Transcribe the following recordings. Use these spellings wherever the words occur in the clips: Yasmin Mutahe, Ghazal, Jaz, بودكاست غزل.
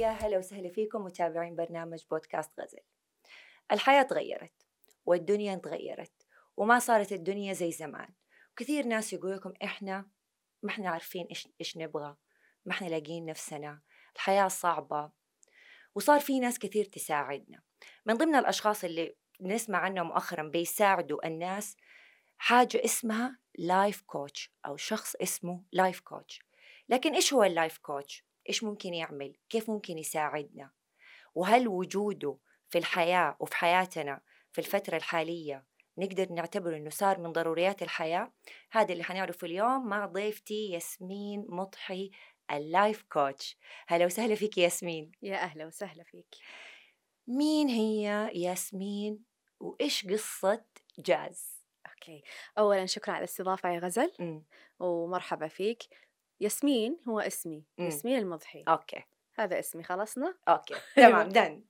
يا هلا وسهلا فيكم متابعين برنامج بودكاست غزل. الحياة تغيرت والدنيا تغيرت وما صارت الدنيا زي زمان. كثير ناس يقول لكم ما احنا عارفين ايش نبغى، ما احنا لاقيين نفسنا، الحياة صعبة. وصار في ناس كثير تساعدنا، من ضمن الأشخاص اللي نسمع عنهم مؤخرا بيساعدوا الناس حاجة اسمها لايف كوتش أو شخص اسمه لايف كوتش. لكن إيش هو اللايف كوتش؟ إيش ممكن يعمل؟ كيف ممكن يساعدنا؟ وهل وجوده في الحياة وفي حياتنا في الفترة الحالية نقدر نعتبر إنه صار من ضروريات الحياة؟ هذا اللي حنعرفه اليوم مع ضيفتي ياسمين مطحي اللايف كوتش. هلا وسهلا فيك ياسمين. يا أهلا وسهلا فيك. مين هي ياسمين وإيش قصة جاز؟ أوكي، أولا شكرا على الاستضافة يا غزل. ومرحبا فيك. ياسمين هو اسمي، ياسمين المضحي. أوكي، هذا اسمي، خلصنا؟ أوكي تمام. دن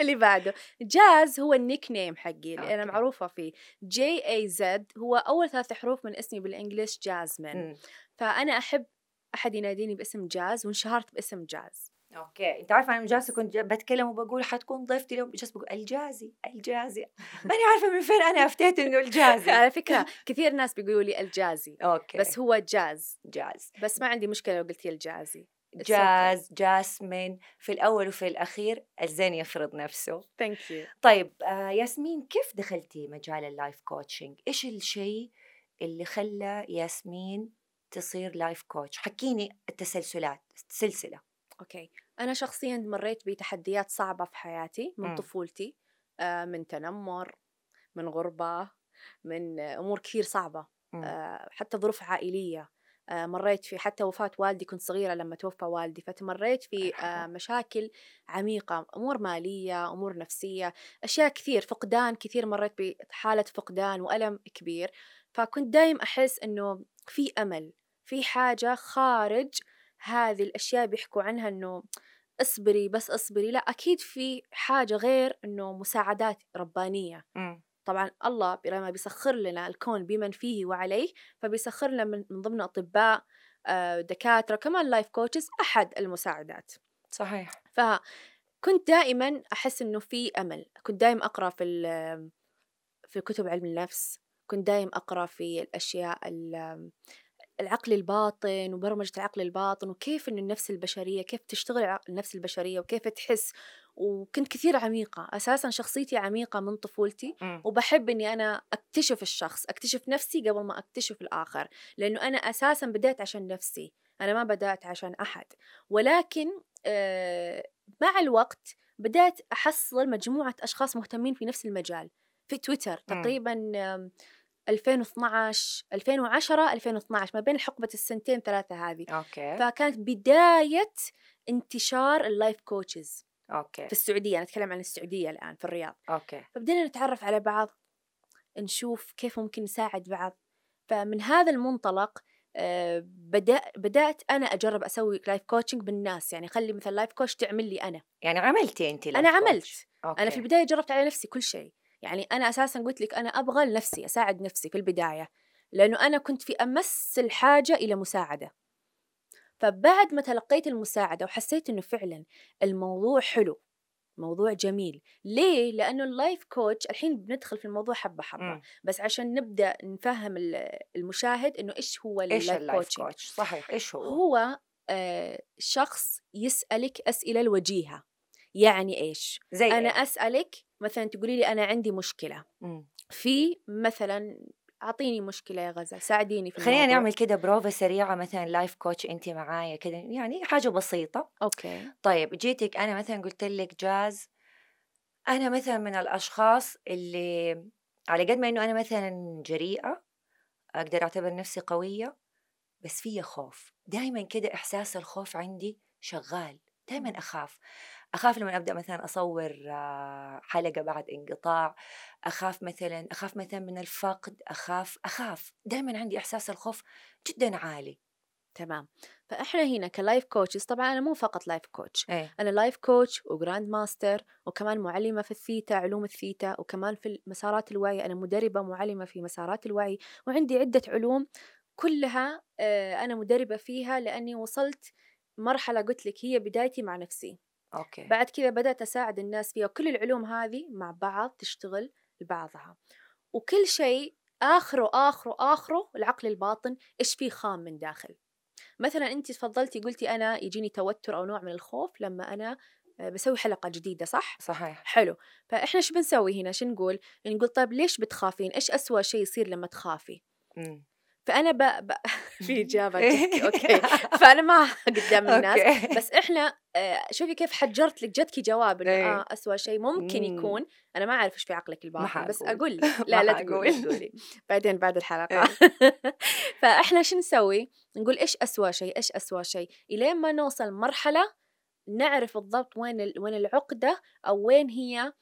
اللي بعده جاز هو النيك نيم حقي اللي أنا معروفة فيه. JAZ هو أول 3 حروف من اسمي بالإنجليش، جازمين. فأنا أحب أحد يناديني باسم جاز وانشهرت باسم جاز. أوكي، أنت عارفة أنا جاز كنت بتكلم وبقول حتكون ضيفتي اليوم، جاز بقول الجازي ماني عارفة من فين أنا أفتيت إنه الجازي. على فكرة كثير ناس بيقولوا لي الجازي. أوكي، بس هو جاز. بس ما عندي مشكلة لو قلتي الجازي. جاز، جاسمين، في الأول وفي الأخير الزين يفرض نفسه. Thank you. طيب ياسمين، كيف دخلتي مجال اللايف كوتشنج؟ إيش الشيء اللي خلى ياسمين تصير لايف كوتش؟ حكيني السلسلة. أوكي، أنا شخصياً مريت بتحديات صعبة في حياتي من طفولتي، من تنمر، من غربة، من أمور كثير صعبة، حتى ظروف عائلية مريت في، حتى وفاة والدي كنت صغيرة لما توفى والدي، فتمريت في مشاكل عميقة، أمور مالية، أمور نفسية، أشياء كثير، فقدان كثير، مريت بحالة فقدان وألم كبير. فكنت دايم أحس أنه في أمل، في حاجة خارج هذه الأشياء بيحكوا عنها إنه اصبري بس اصبري، لا أكيد في حاجة غير إنه مساعدات ربانية. طبعا الله لما بيسخر لنا الكون بمن فيه وعليه، فبيسخر لنا من ضمن أطباء، دكاترة، كمان لايف كوتشز، أحد المساعدات. صحيح. فكنت دائما أحس إنه في أمل، كنت دائما أقرأ في كتب علم النفس، كنت دائما أقرأ في الأشياء العقل الباطن وبرمجة العقل الباطن، وكيف إنه النفس البشرية كيف تشتغل، النفس البشرية وكيف تحس. وكنت كثير عميقة، أساساً شخصيتي عميقة من طفولتي، وبحب إني أنا أكتشف الشخص، أكتشف نفسي قبل ما أكتشف الآخر، لأنه أنا أساساً بدأت عشان نفسي، أنا ما بدأت عشان أحد. ولكن مع الوقت بدأت أحصل مجموعة أشخاص مهتمين في نفس المجال في تويتر تقريباً 2012 2010 2012 ما بين حقبة السنتين 3 هذه. أوكي. فكانت بداية انتشار اللايف كوتشز. أوكي. في السعودية، أنا أتكلم عن السعودية الآن، في الرياض. أوكي. فبدينا نتعرف على بعض، نشوف كيف ممكن نساعد بعض. فمن هذا المنطلق بدأت أنا أجرب أسوي لايف كوتشنج بالناس، يعني خلي مثل لايف كوتش تعمل لي أنا، يعني عملتي أنت لايف كوتش. أنا عملت. أوكي. أنا في البداية جربت على نفسي كل شيء، يعني أنا أساساً قلت لك أنا أبغى لنفسي، أساعد نفسي في البداية، لأنه أنا كنت في أمس الحاجة إلى مساعدة. فبعد ما تلقيت المساعدة وحسيت أنه فعلاً الموضوع حلو، موضوع جميل. ليه؟ لأنه اللايف كوتش الحين بندخل في الموضوع حبة حبة، بس عشان نبدأ نفهم المشاهد أنه إيش هو اللايف كوتش. صحيح، إيش هو؟ هو شخص يسألك أسئلة الوجيهة. يعني إيش؟ أنا أسألك مثلا، تقولي لي أنا عندي مشكلة في مثلا، أعطيني مشكلة يا غزة، ساعديني في الموضوع. خلينا نعمل كده بروفة سريعة، مثلا لايف كوتش أنت معايا كده، يعني حاجة بسيطة. أوكي. طيب جيتك أنا مثلا قلت لك جاز، أنا مثلا من الأشخاص اللي على قد ما أنه أنا مثلا جريئة، أقدر أعتبر نفسي قوية، بس فيها خوف دايما كده، إحساس الخوف عندي شغال دايما. أخاف لما أبدأ مثلا أصور حلقة بعد انقطاع، أخاف مثلا من الفقد، أخاف دائما، عندي إحساس الخوف جدا عالي. تمام. فإحنا هنا كلايف كوتشز، طبعا أنا مو فقط لايف كوتش، أنا لايف كوتش وجراند ماستر، وكمان معلمة في الثيتا، علوم الثيتا، وكمان في مسارات الوعي، أنا مدربة معلمة في مسارات الوعي، وعندي عدة علوم كلها أنا مدربة فيها، لأني وصلت مرحلة قلت لك هي بدايتي مع نفسي. أوكي. بعد كذا بدأت أساعد الناس فيها، وكل العلوم هذه مع بعض تشتغل لبعضها، وكل شيء آخره العقل الباطن إيش فيه خام من داخل. مثلا أنت تفضلتي قلتي أنا يجيني توتر أو نوع من الخوف لما أنا بسوي حلقة جديدة، صح؟ صحيح. حلو. فإحنا شو بنسوي هنا؟ شو نقول؟ نقول طيب ليش بتخافين؟ إيش أسوأ شيء يصير لما تخافي؟ فأنا في إجابة أوكي، فأنا ما قدام الناس، بس إحنا شوفي كيف حجرت لك جتك جواب إنه أسوأ شيء ممكن يكون. أنا ما أعرف إيش في عقلك الباطن، بس أقول لا تقولي بعدين بعد الحلقة. فإحنا شو نسوي؟ نقول إيش أسوأ شيء إلين ما نوصل مرحلة نعرف بالضبط وين العقدة، أو وين هي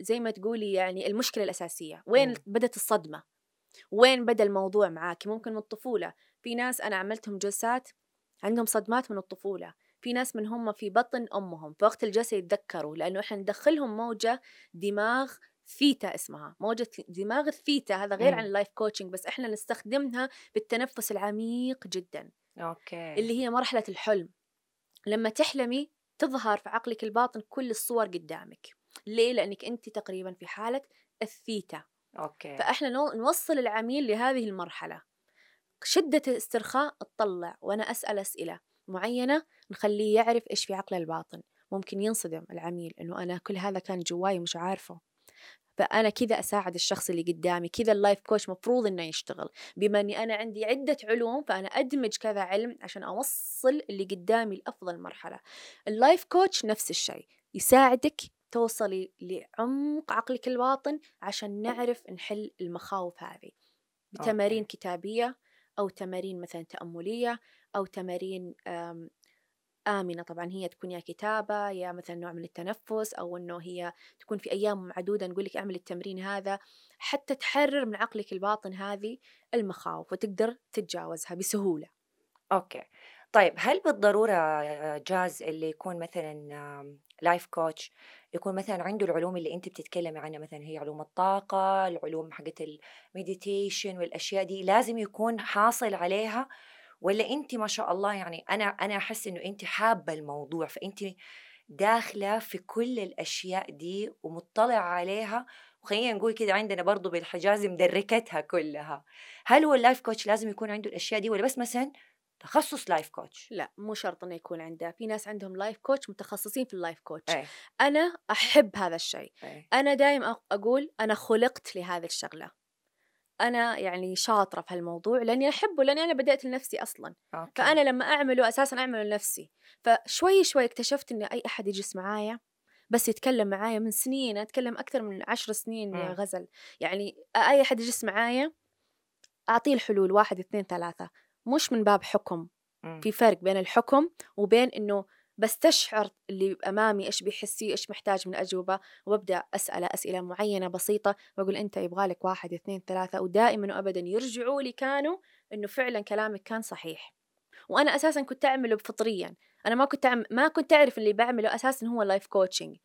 زي ما تقولي يعني المشكلة الأساسية، وين بدت الصدمة، وين بدأ الموضوع معاكي. ممكن من الطفولة، في ناس أنا عملتهم جلسات عندهم صدمات من الطفولة، في ناس من هم في بطن أمهم فوقت الجلسة يتذكروا، لأنه إحنا ندخلهم موجة دماغ ثيتا اسمها، موجة دماغ الثيتا. هذا غير عن اللايف كوتشنج، بس إحنا نستخدمها بالتنفس العميق جدا. أوكي. اللي هي مرحلة الحلم، لما تحلمي تظهر في عقلك الباطن كل الصور قدامك. ليه؟ لأنك أنت تقريبا في حالة الثيتا. أوكي. فإحنا نوصل العميل لهذه المرحلة، شدة الاسترخاء تطلع، وأنا أسأل أسئلة معينة نخليه يعرف إيش في عقله الباطن. ممكن ينصدم العميل إنه أنا كل هذا كان جواي مش عارفه، فأنا كذا أساعد الشخص اللي قدامي. كذا اللايف كوتش مفروض إنه يشتغل، بما أني أنا عندي عدة علوم فأنا أدمج كذا علم عشان أوصل اللي قدامي لأفضل مرحلة. اللايف كوتش نفس الشيء، يساعدك توصلي لعمق عقلك الباطن عشان نعرف نحل المخاوف هذه بتمارين كتابية، أو تمارين مثلا تأملية، أو تمارين آمنة. طبعا هي تكون يا كتابة، يا مثلا نوع من التنفس، أو أنه هي تكون في أيام معدودة نقولك أعمل التمرين هذا حتى تحرر من عقلك الباطن هذه المخاوف وتقدر تتجاوزها بسهولة. أوكي. طيب هل بالضرورة جاز اللي يكون مثلا لايف كوتش يكون مثلا عنده العلوم اللي انت بتتكلمي عنها، مثلا هي علوم الطاقة، العلوم حقت الميديتيشن والأشياء دي، لازم يكون حاصل عليها؟ ولا انت ما شاء الله يعني انا احس انه انت حابه الموضوع، فانت داخله في كل الاشياء دي ومطلعه عليها، وخلينا نقول كده عندنا برضو بالحجاز مدركتها كلها. هل هو اللايف كوتش لازم يكون عنده الاشياء دي، ولا بس مثلا تخصص لايف كوتش؟ لا، مو شرط انه يكون عنده. في ناس عندهم لايف كوتش متخصصين في اللايف كوتش. انا احب هذا الشيء. انا دائما اقول انا خلقت لهذه الشغله، أنا يعني شاطرة في هالموضوع لأني أحبه، لأني أنا بدأت لنفسي أصلاً. أوكي. فأنا لما أعمله أساساً أعمله لنفسي. فشوي شوي اكتشفت إن أي أحد يجلس معايا بس يتكلم معايا، من سنين أتكلم أكثر من 10 سنين يا غزل، يعني أي أحد يجلس معايا أعطيه الحلول 1 2 3، مش من باب حكم. في فرق بين الحكم وبين إنه بستشعر اللي أمامي إيش بيحسي، إيش محتاج من أجوبة، وببدأ أسأله أسئلة معينة بسيطة، وأقول أنت يبغالك 1 2 3، ودائما وأبدا يرجعوا لي كانوا إنه فعلا كلامك كان صحيح. وأنا أساسا كنت أعمله فطريا، أنا ما كنت أعرف اللي بعمله أساسا هو لايف كوتشنج،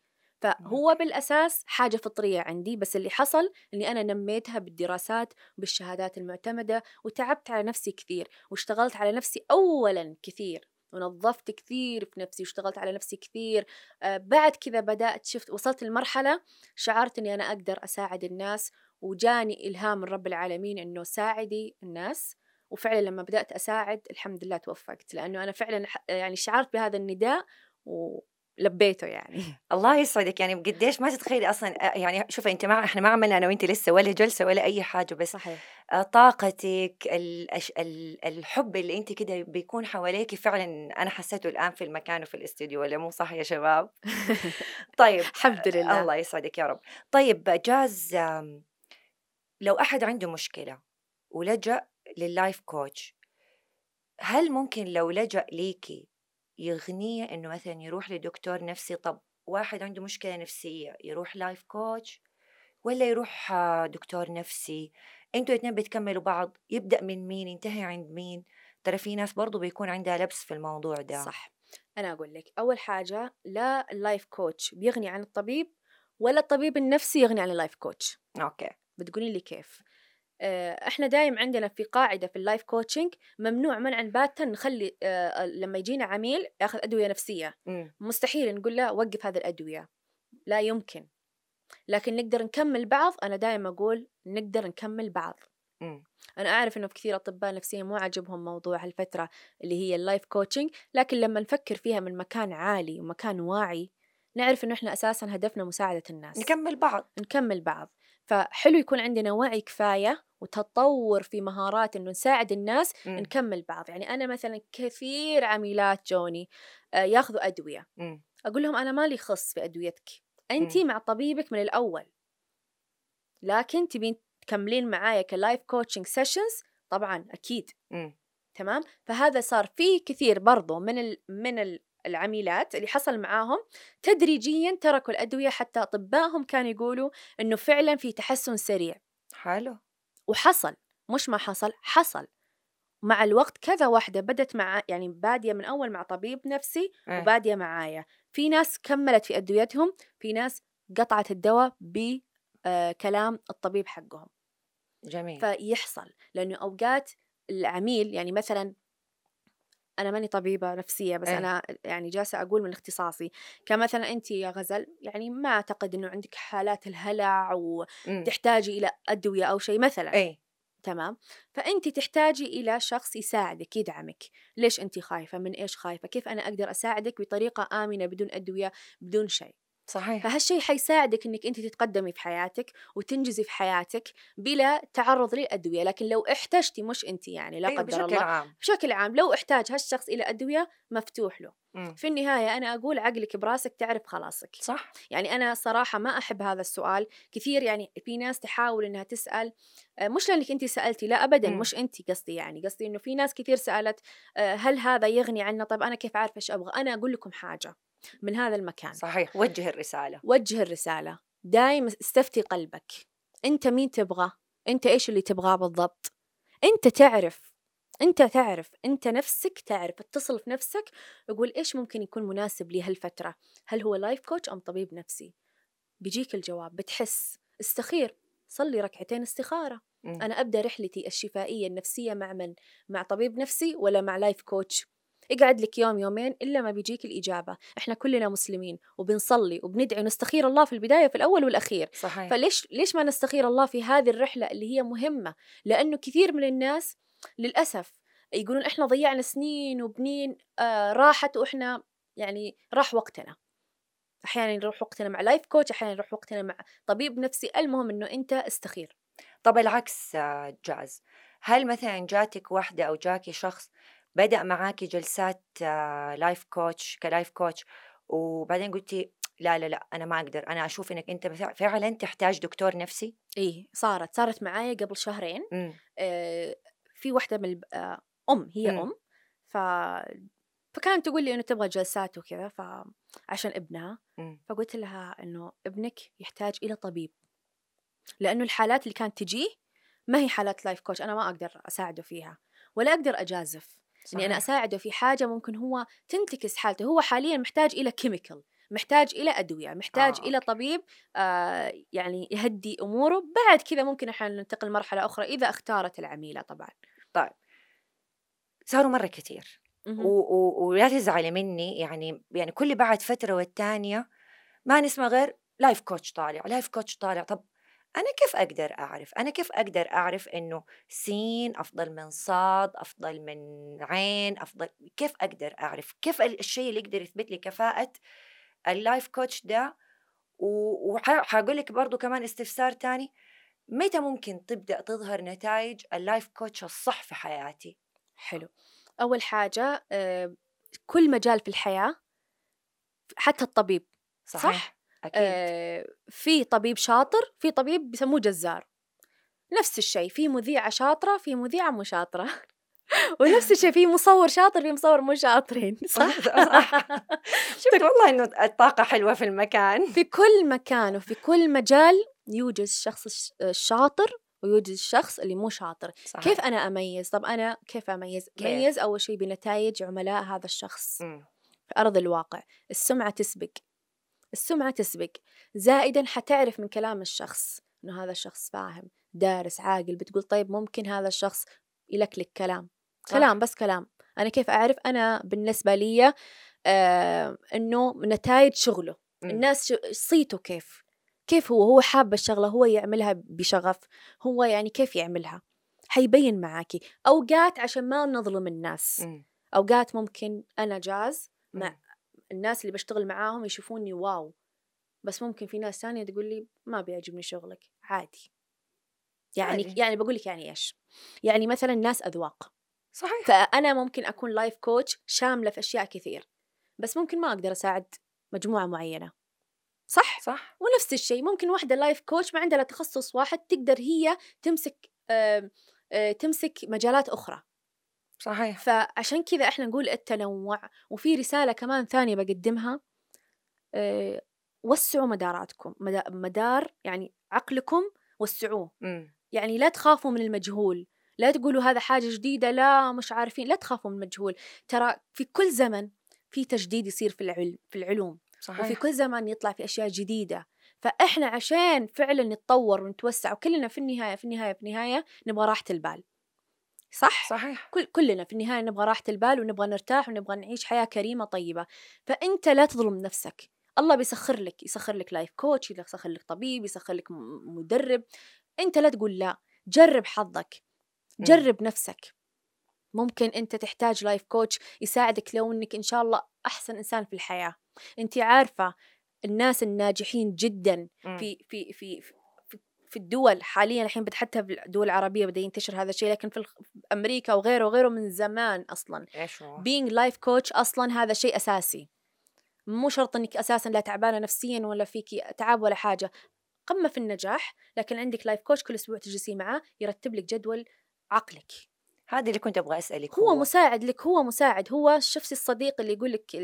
فهو بالأساس حاجة فطرية عندي، بس اللي حصل أني أنا نميتها بالدراسات وبالشهادات المعتمدة، وتعبت على نفسي كثير، واشتغلت على نفسي أولا كثير، ونظفت كثير في نفسي، واشتغلت على نفسي كثير. بعد كذا بدأت شفت، وصلت المرحلة شعرت أني أنا أقدر أساعد الناس، وجاني إلهام من رب العالمين أنه ساعدي الناس. وفعلا لما بدأت أساعد الحمد لله توفقت، لأنه أنا فعلا يعني شعرت بهذا النداء ولبيته. يعني الله يسعدك، يعني بقديش ما تتخيلي أصلا. يعني شوف أنت إحنا ما عملنا أنا وإنت لسه ولا جلسة ولا أي حاجة، بس صحيح. طاقتك، الحب اللي انت كده بيكون حواليك، فعلا انا حسيته الان في المكان وفي الاستوديو، ولا مو صح يا شباب؟ طيب الحمد لله، الله يسعدك يا رب. طيب جاز، لو احد عنده مشكله ولجأ لللايف كوتش، هل ممكن لو لجأ ليكي يغنيه انه مثلا يروح لدكتور نفسي؟ طب واحد عنده مشكله نفسيه يروح لايف كوتش ولا يروح دكتور نفسي؟ انتوا الاثنين بتكملوا بعض، يبدأ من مين ينتهي عند مين؟ ترى في ناس برضو بيكون عندها لبس في الموضوع ده. صح. أنا أقول لك أول حاجة، لا اللايف كوتش بيغني عن الطبيب ولا الطبيب النفسي يغني عن اللايف كوتش. أوكي. بتقولين لي كيف؟ احنا دايم عندنا في قاعدة في اللايف كوتشنج ممنوع منعا باتا نخلي لما يجينا عميل ياخذ أدوية نفسية. مستحيل نقول له وقف هذه الأدوية، لا يمكن، لكن نقدر نكمل بعض. أنا دايما أقول نقدر نكمل بعض. أنا أعرف إنه في كثير أطباء نفسيين مو عاجبهم موضوع هالفترة اللي هي اللايف كوتشنج، لكن لما نفكر فيها من مكان عالي ومكان واعي نعرف إنه إحنا أساسا هدفنا مساعدة الناس، نكمل بعض. فحلو يكون عندنا وعي كفاية وتطور في مهارات إنه نساعد الناس نكمل بعض. يعني أنا مثلا كثير عميلات جوني ياخذوا أدوية، أقول لهم أنا مالي خص في أدويتك، أنتي مع طبيبك من الأول، لكن تبين تكملين معايا كلايف كوتشنج سيشنز طبعا أكيد. تمام. فهذا صار فيه كثير برضو من العميلات اللي حصل معاهم تدريجيا تركوا الأدوية، حتى أطباءهم كانوا يقولوا أنه فعلا في تحسن سريع. حلو. وحصل، مش ما حصل مع الوقت. كذا واحدة بدت مع، يعني بادية من أول مع طبيب نفسي وبادية معايا. في ناس كملت في أدويتهم، في ناس قطعت الدواء بكلام الطبيب حقهم. جميل. فيحصل، لأنه أوقات العميل، يعني مثلا أنا ماني طبيبة نفسية بس أنا يعني جالسة أقول من اختصاصي، كمثلا أنت يا غزل يعني ما أعتقد أنه عندك حالات الهلع وتحتاجي إلى أدوية أو شيء مثلا. تمام. فأنت تحتاجي إلى شخص يساعدك يدعمك. ليش أنت خايفة؟ من إيش خايفة؟ كيف أنا أقدر أساعدك بطريقة آمنة بدون أدوية بدون شيء؟ صحيح. فهالشيء حيساعدك أنك أنت تتقدمي في حياتك وتنجزي في حياتك بلا تعرض للأدوية. لكن لو احتاجتي، مش أنت يعني، لا قدر الله، بشكل عام لو احتاج هالشخص إلى أدوية مفتوح له. في النهاية أنا أقول عقلك براسك تعرف خلاصك. صح. يعني أنا صراحة ما أحب هذا السؤال كثير. يعني في ناس تحاول أنها تسأل، مش لأنك أنت سألتي، لا أبدا، مش أنت قصدي، يعني قصدي أنه في ناس كثير سألت هل هذا يغني عنا؟ طيب أنا كيف عارفة إيش أبغى؟ أنا أقول لكم حاجة من هذا المكان. صحيح. وجه الرسالة دايم، استفتي قلبك. أنت مين تبغى؟ أنت إيش اللي تبغاه بالضبط؟ أنت تعرف أنت نفسك تعرف. اتصل في نفسك وقول إيش ممكن يكون مناسب لي هالفترة، هل هو لايف كوتش أم طبيب نفسي؟ بيجيك الجواب، بتحس. استخير، صلي ركعتين استخارة. أنا أبدأ رحلتي الشفائية النفسية مع من؟ مع طبيب نفسي ولا مع لايف كوتش؟ اقعد لك يوم يومين إلا ما بيجيك الإجابة. إحنا كلنا مسلمين وبنصلي وبندعي ونستخير الله في البداية في الأول والأخير. صحيح. فليش ما نستخير الله في هذه الرحلة اللي هي مهمة؟ لأنه كثير من الناس للأسف يقولون إحنا ضيعنا سنين وبنين راحت، وإحنا يعني راح وقتنا. أحيانا نروح وقتنا مع لايف كوتش، أحيانا نروح وقتنا مع طبيب نفسي. المهم أنه أنت استخير. طب العكس جاز، هل مثلا جاتك واحدة أو جاكي شخص بدأ معاكي جلسات كلايف كوتش وبعدين قلتي لا أنا ما أقدر، أنا أشوف إنك أنت فعلا تحتاج دكتور نفسي؟ إيه، صارت معايا قبل شهرين. في واحدة من فكانت تقول لي إنه تبغى جلسات وكذا عشان ابنها. فقلت لها إنه ابنك يحتاج إلى طبيب، لأنه الحالات اللي كانت تجيه ما هي حالات لايف كوتش، أنا ما أقدر أساعده فيها ولا أقدر أجازف. يعني أنا أساعده في حاجة ممكن هو تنتكس حالته. هو حاليا محتاج إلى كيميكال، محتاج إلى أدوية، محتاج إلى طبيب يعني يهدي أموره. بعد كذا ممكن أحيانا ننتقل مرحلة أخرى إذا اختارت العميلة طبعا. طيب، صاروا مرة كتير ولا تزعلي مني، يعني كل بعد فترة والتانية ما نسمع غير لايف كوتش طالع. طب أنا كيف أقدر أعرف إنه سين أفضل من صاد أفضل من عين أفضل؟ كيف أقدر أعرف كيف الشيء اللي يقدر يثبت لي كفاءة اللايف كوتش ده؟ وحاقول لك برضو كمان استفسار تاني، متى ممكن تبدأ تظهر نتائج اللايف كوتش الصح في حياتي؟ حلو. أول حاجة، كل مجال في الحياة حتى الطبيب. صح؟ أكيد. في طبيب شاطر، في طبيب بيسموه جزار، نفس الشيء. في مذيعة شاطرة، في مذيعة مو شاطرة، ونفس الشيء في مصور شاطر، في مصور مو شاطرين. صح. شفت والله إنه الطاقة حلوة في المكان. في كل مكان وفي كل مجال يوجد الشخص الشاطر ويوجد الشخص اللي مو شاطر. صحيح. كيف أنا أميز؟ طب أنا كيف أميز؟ أميز أول شيء بنتائج عملاء هذا الشخص في أرض الواقع. السمعة تسبق، زائدا حتعرف من كلام الشخص إنه هذا الشخص فاهم دارس عاقل. بتقول طيب ممكن هذا الشخص يلكلك كلام بس كلام. أنا كيف أعرف؟ أنا بالنسبة لي إنه نتائج شغله، الناس صيته كيف هو حاب الشغلة، هو يعملها بشغف، هو يعني كيف يعملها حيبين معاكي. أوقات عشان ما نظلم الناس أوقات ممكن أنا جاز مع الناس اللي بشتغل معاهم يشوفوني واو، بس ممكن في ناس ثانية تقول لي ما بيعجبني شغلك عادي. يعني بقول لك يعني إيش، يعني مثلا الناس أذواق صحيح. فأنا ممكن أكون لايف كوتش شاملة في أشياء كثير، بس ممكن ما أقدر أساعد مجموعة معينة صح. ونفس الشيء ممكن واحدة لايف كوتش ما عندها تخصص واحد تقدر هي تمسك مجالات أخرى صحيح. فعشان كذا إحنا نقول التنوع. وفي رسالة كمان ثانية بقدمها، وسعوا مداراتكم، مدار يعني عقلكم وسعوه. يعني لا تخافوا من المجهول، لا تقولوا هذا حاجة جديدة لا مش عارفين، لا تخافوا من المجهول. ترى في كل زمن في تجديد يصير في العلوم صحيح. وفي كل زمان يطلع في أشياء جديدة، فإحنا عشان فعلا نتطور ونتوسع، وكلنا في النهاية نبغى راحة البال صح؟ صحيح. كلنا في النهاية نبغى راحة البال، ونبغى نرتاح، ونبغى نعيش حياة كريمة طيبة. فأنت لا تظلم نفسك، الله يسخر لك لايف كوتش، يسخر لك طبيب، يسخر لك مدرب. أنت لا تقول لا، جرب حظك، جرب نفسك. ممكن أنت تحتاج لايف كوتش يساعدك لو أنك إن شاء الله أحسن إنسان في الحياة. أنت عارفة الناس الناجحين جدا في الدول حاليا، الحين حتى في الدول العربية بدأ ينتشر هذا الشيء، لكن في أمريكا وغيره من زمان أصلا being life coach أصلا هذا شيء أساسي. مو شرط أنك أساسا لا تعبانة نفسيا ولا فيك تعب ولا حاجة، قمة في النجاح، لكن عندك لايف كوتش كل أسبوع تجلسي معاه يرتب لك جدول عقلك. هذا اللي كنت أبغى أسألك، هو مساعد لك، هو مساعد، هو الشخص الصديق اللي يقول لك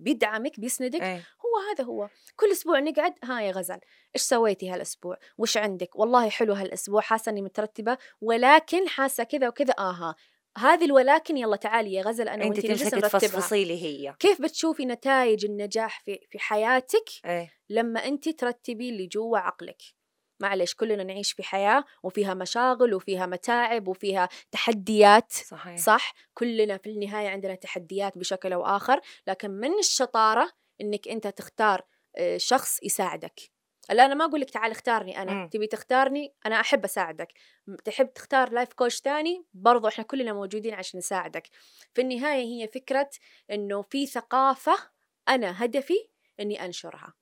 بيدعمك بيسندك أي. هو هذا هو. كل أسبوع نقعد، ها يا غزل إيش سويتي هالأسبوع، وإيش عندك، والله حلو هالأسبوع، حاسة إني مترتبة، ولكن حاسة كذا وكذا. هذه الولكن، يلا تعالي يا غزل أنا وأنت نجلس نرتبها. هي كيف بتشوفي نتائج النجاح في حياتك أي. لما أنت ترتبي اللي جوا عقلك. معلش كلنا نعيش في حياة وفيها مشاغل وفيها متاعب وفيها تحديات صحيح. صح، كلنا في النهاية عندنا تحديات بشكل أو آخر، لكن من الشطارة إنك أنت تختار شخص يساعدك. أنا ما أقول لك تعال اختارني أنا تبي تختارني أنا أحب أساعدك، تحب تختار لايف كوتش تاني برضو إحنا كلنا موجودين عشان نساعدك. في النهاية هي فكرة إنه في ثقافة أنا هدفي إني أنشرها.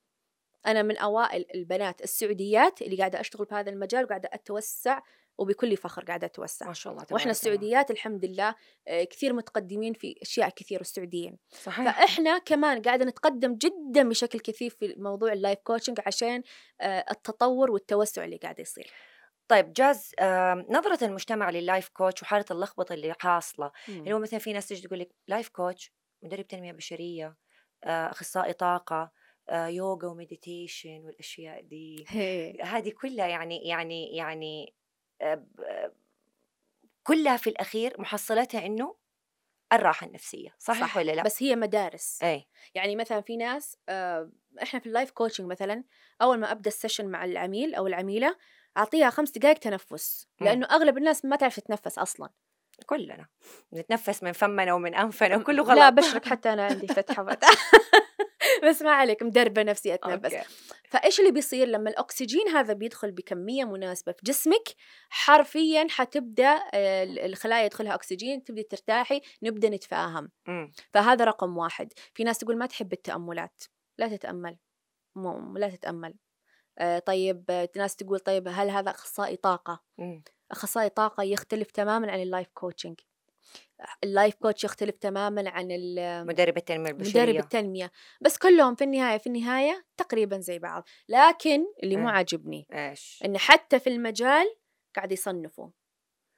أنا من أوائل البنات السعوديات اللي قاعدة أشتغل بهذا المجال، وقاعدة أتوسع وبكل فخر قاعدة أتوسع ما شاء الله. وإحنا السعوديات الحمد لله كثير متقدمين في أشياء كثير السعوديين صحيح. فإحنا كمان قاعدة نتقدم جدا بشكل كثير في موضوع اللايف كوتشنج عشان التطور والتوسع اللي قاعد يصير. طيب جاز، نظرة المجتمع لللايف كوتش وحالة اللخبطة اللي حاصلة، اللي هو مثلا في ناس تيجي تقول لك لايف كوتش، مدرب تنمية بشرية، أخصائي طاقة، يوغا وميديتيشن والأشياء دي، هذه كلها يعني كلها في الأخير محصلتها إنه الراحة النفسية صح ولا لا؟ بس هي مدارس أي. يعني مثلا في ناس، إحنا في اللايف كوتشنج مثلا أول ما أبدأ السيشن مع العميل أو العميلة أعطيها 5 دقائق تنفس، لأنه أغلب الناس ما تعرف تتنفس أصلا. كلنا نتنفس من فمنا ومن أنفنا وكله غلط. لا بشرك حتى أنا عندي فتحة بس ما عليك، مدربة نفسي أتنفس. فإيش اللي بيصير لما الأكسجين هذا بيدخل بكمية مناسبة في جسمك؟ حرفياً حتبدأ الخلايا يدخلها أكسجين، تبدأ ترتاحي، نبدأ نتفاهم. فهذا رقم 1. في ناس تقول ما تحب التأملات، لا تتأمل، لا تتأمل. طيب ناس تقول طيب هل هذا أخصائي طاقة؟ أخصائي طاقة يختلف تماماً عن اللايف كوتشنج. اللايف كوتش يختلف تماماً عن مدرب التنمية البشرية، مدرب التنمية، بس كلهم في النهاية تقريباً زي بعض. لكن اللي مو عاجبني إن حتى في المجال قاعد يصنفوا،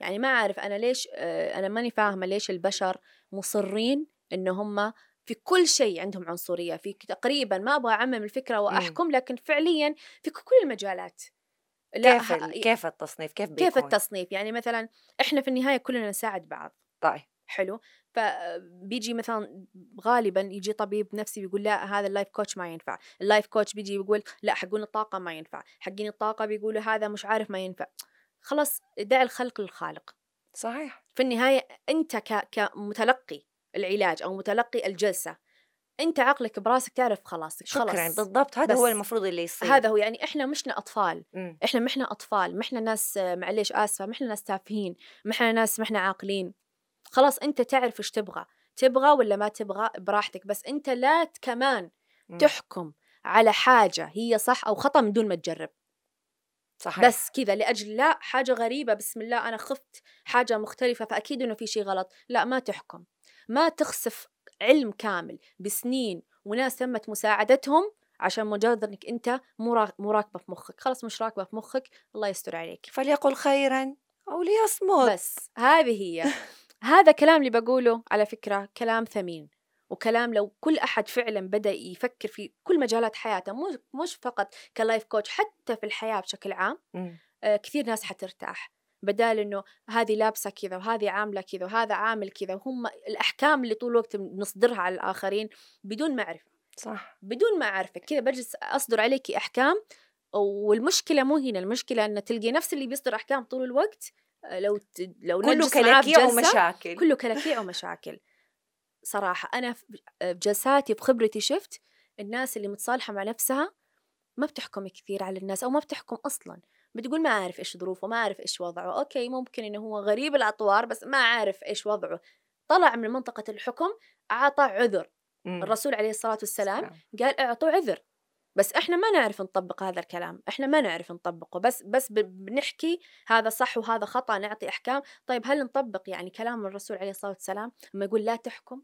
يعني ما أعرف أنا ليش، أنا ماني فاهمة ليش البشر مصرين إن هم في كل شيء عندهم عنصرية. في تقريباً، ما أبغى أعمم الفكرة وأحكم، لكن فعلياً في كل المجالات. كيف التصنيف؟ كيف التصنيف؟ يعني مثلاً إحنا في النهاية كلنا نساعد بعض. طيب حلو. فبيجي مثلا غالبا يجي طبيب نفسي بيقول لا هذا اللايف كوتش ما ينفع، اللايف كوتش بيجي بيقول لا حقون الطاقة ما ينفع، حقين الطاقة بيقولوا هذا مش عارف ما ينفع. خلاص دع الخلق للخالق. صحيح. في النهاية أنت كمتلقي العلاج أو متلقي الجلسة، أنت عقلك براسك تعرف خلاص. شكرا. بالضبط. هذا هو المفروض اللي يصير. هذا هو. يعني إحنا مشنا أطفال. إحنا محنا أطفال، محنا ناس معليش آسفة، محنا ناس تافهين، محنا ناس محنا عاقلين. خلاص أنت تعرف إيش تبغى ولا ما تبغى براحتك، بس أنت لا كمان تحكم على حاجة هي صح أو خطأ من دون ما تجرب. صحيح. بس كذا لأجل لا حاجة غريبة، بسم الله أنا خفت حاجة مختلفة فأكيد إنه في شيء غلط. لا، ما تحكم، ما تخسف علم كامل بسنين وناس تمت مساعدتهم عشان مجرد إنك أنت مو راكبة في مخك. خلاص مش راكبة في مخك، الله يستر عليك. فليقل خيرا أو ليصمت. بس هذه هي هذا كلام اللي بقوله، على فكرة كلام ثمين، وكلام لو كل أحد فعلا بدأ يفكر في كل مجالات حياته، مش فقط كلايف كوتش، حتى في الحياة بشكل عام، كثير ناس حترتاح، بدال إنه هذه لابسة كذا وهذه عاملة كذا وهذا عامل كذا، وهم الأحكام اللي طول الوقت نصدرها على الآخرين بدون معرفة. صح. بدون ما أعرفك كذا بجلس أصدر عليك أحكام، والمشكلة مو هنا، المشكلة أن تلقي نفس اللي بيصدر أحكام طول الوقت لو كله كلاكيع ومشاكل، كله كلاكيع ومشاكل. صراحة أنا في جلساتي بخبرتي شفت الناس اللي متصالحة مع نفسها ما بتحكم كثير على الناس، أو ما بتحكم أصلا، بتقول ما أعرف إيش ظروفه، ما أعرف إيش وضعه، أوكي ممكن إنه هو غريب الأطوار بس ما أعرف إيش وضعه. طلع من منطقة الحكم، أعطى عذر. الرسول عليه الصلاة والسلام قال أعطوا عذر، بس إحنا ما نعرف نطبق هذا الكلام، إحنا ما نعرف نطبقه، بس بنحكي هذا صح وهذا خطأ، نعطي أحكام. طيب هل نطبق يعني كلام الرسول عليه الصلاة والسلام لما يقول لا تحكم؟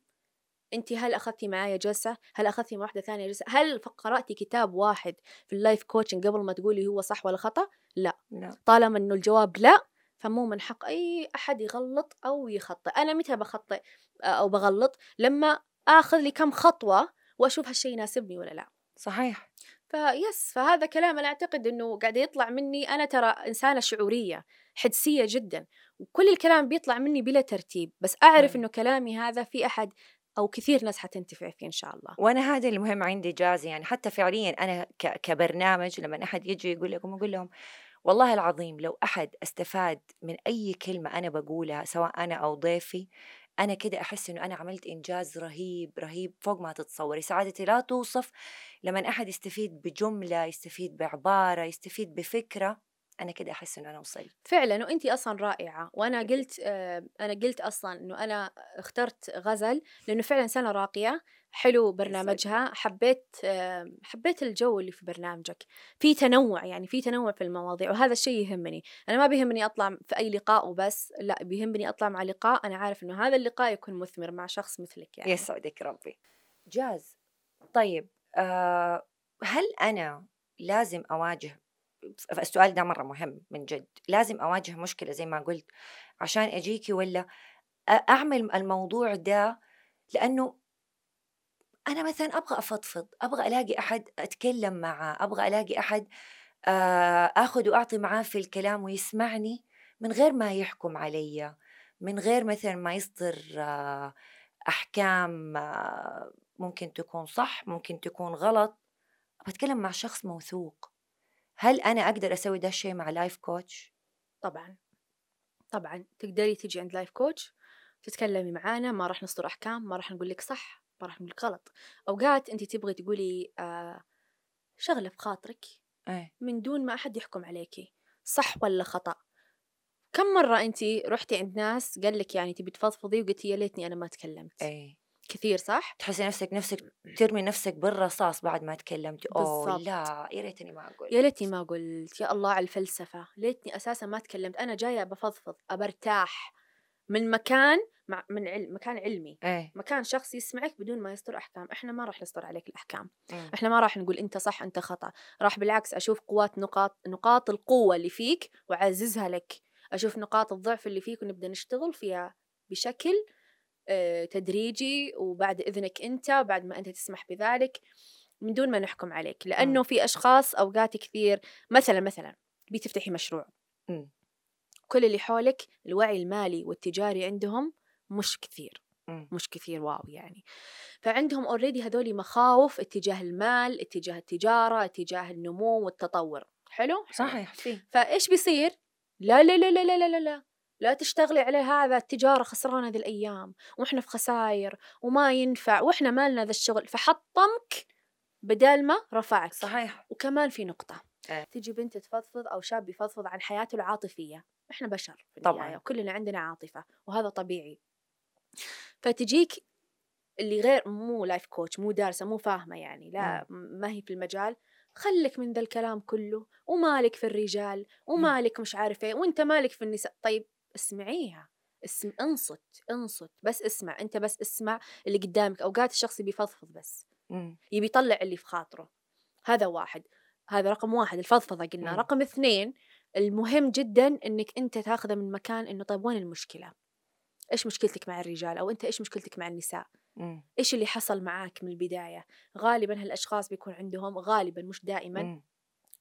أنت هل أخذتي معايا جلسة؟ هل أخذتي مع واحدة ثانية جلسة؟ هل قرأتي كتاب واحد في اللايف كوتشنج قبل ما تقولي هو صح ولا خطأ؟ لا. طالما إنه الجواب لا، فمو من حق أي أحد يغلط أو يخطئ. أنا متى بخطئ أو بغلط؟ لما آخذ لي كم خطوة وأشوف هالشيء يناسبني ولا لا. صحيح. فهذا كلام أنا أعتقد إنه قاعد يطلع مني. أنا ترى إنسانة شعورية حدسية جدا، وكل الكلام بيطلع مني بلا ترتيب، بس أعرف إنه كلامي هذا في أحد أو كثير ناس حتنتفع فيه إن شاء الله. وأنا هذا المهم عندي جاز، يعني حتى فعليا أنا كبرنامج لما أحد يجي يقول لكم أقول لهم والله العظيم لو أحد استفاد من أي كلمة أنا بقولها سواء أنا أو ضيفي، أنا كده أحس إنه أنا عملت إنجاز رهيب رهيب فوق ما تتصوري. سعادتي لا توصف لما أحد يستفيد بجملة، يستفيد بعبارة، يستفيد بفكرة، أنا كده أحس إنه أنا وصلت فعلا. وإنتي أصلا رائعة، وأنا قلت أصلا إنه أنا اخترت غزل لأنه فعلا إنسانة راقية، حلو برنامجها، حبيت الجو اللي في برنامجك، في تنوع، يعني في تنوع في المواضيع، وهذا الشيء يهمني. أنا ما بيهمني أطلع في أي لقاء وبس، لا، بيهمني أطلع مع لقاء أنا عارف إنه هذا اللقاء يكون مثمر مع شخص مثلك. يعني يسعدك ربي. جاز، طيب هل أنا لازم أواجه، السؤال ده مرة مهم من جد، لازم أواجه مشكلة زي ما قلت عشان أجيكي، ولا أعمل الموضوع ده لأنه أنا مثلا أبغى أفضفض، أبغى ألاقي أحد أتكلم معاه، أبغى ألاقي أحد أخذ وأعطي معاه في الكلام ويسمعني من غير ما يحكم علي، من غير مثلا ما يصدر أحكام ممكن تكون صح ممكن تكون غلط، بتكلم مع شخص موثوق. هل أنا أقدر أسوي ده الشيء مع لايف كوتش؟ طبعاً تقدري تيجي عند لايف كوتش تتكلمي معانا، ما راح نصدر أحكام، ما راح نقول لك صح، ما راح نقول لك غلط. أوقات أنت تبغي تقولي شغلة في خاطرك من دون ما أحد يحكم عليكي صح ولا خطأ. كم مرة أنت رحتي عند ناس قال لك يعني تبي تفضفضي وقلتي يا ليتني أنا ما تكلمت؟ كثير. صح. تحسي نفسك ترمي نفسك بالرصاص بعد ما تكلمتي. أوه لا، يا ريتني ما قلت، يا ليتني ما قلت، يا الله على الفلسفة، ليتني أساسا ما تكلمت، أنا جاية بفضفض أبرتاح من مكان مكان علمي، مكان شخص يسمعك بدون ما يصدر أحكام. إحنا ما راح نصدر عليك الأحكام، إحنا ما راح نقول أنت صح أنت خطأ، راح بالعكس أشوف قوات نقاط القوة اللي فيك وأعززها لك، أشوف نقاط الضعف اللي فيك ونبدأ نشتغل فيها بشكل تدريجي، وبعد إذنك أنت، بعد ما أنت تسمح بذلك، من دون ما نحكم عليك. لأنه في أشخاص أوقات كثير مثلا بتفتحي مشروع، كل اللي حولك الوعي المالي والتجاري عندهم مش كثير، مش كثير واو يعني. فعندهم اوريدي هذول مخاوف اتجاه المال، اتجاه التجارة، اتجاه النمو والتطور. حلو صحيح. فايش بيصير؟ لا لا لا لا لا لا لا لا تشتغلي على هذا، التجارة خسرانة هذه الأيام وإحنا في خسائر وما ينفع وإحنا مالنا ذا الشغل، فحطمك بدال ما رفعك. صحيح. وكمان في نقطة تجي بنت تفضفض أو شاب يفضفض عن حياته العاطفية، إحنا بشر طبعا وكلنا عندنا عاطفة وهذا طبيعي. فتجيك اللي غير مو لايف كوتش، مو دارسة، مو فاهمة يعني، لا ما هي في المجال، خلك من ذا الكلام كله ومالك في الرجال ومالك مش عارفة وانت مالك في النساء. طيب اسمعيها، انصت بس، اسمع انت بس، اسمع اللي قدامك. اوقات الشخص بيفضفض بس يبي يطلع اللي في خاطره، هذا واحد، هذا رقم واحد الفضفضة قلنا. رقم اثنين المهم جدا انك انت تاخذه من مكان انه طيب وين المشكلة، ايش مشكلتك مع الرجال او انت ايش مشكلتك مع النساء، ايش اللي حصل معاك من البداية. غالبا هالاشخاص بيكون عندهم غالبا مش دائما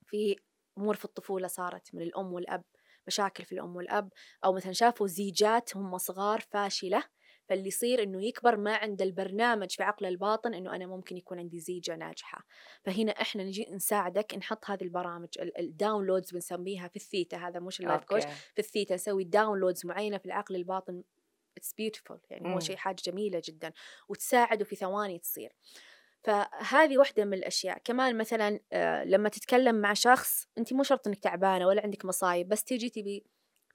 في امور في الطفولة صارت من الام والاب، مشاكل في الأم والأب، أو مثلا شافوا زيجات هم صغار فاشلة، فاللي يصير إنه يكبر ما عند البرنامج في عقله الباطن إنه أنا ممكن يكون عندي زيجة ناجحة. فهنا إحنا نجي نساعدك، نحط هذه البرامج الداونلودز بنسميها في الثيتا، هذا مش اللايف كوتش، في الثيتا نسوي داونلودز معينة في العقل الباطن. It's beautiful يعني هو شيء حاجة جميلة جدا وتساعده في ثواني تصير. فهذه واحدة من الأشياء. كمان مثلا لما تتكلم مع شخص أنت مو شرط أنك تعبانة ولا عندك مصايب، بس تيجي تبي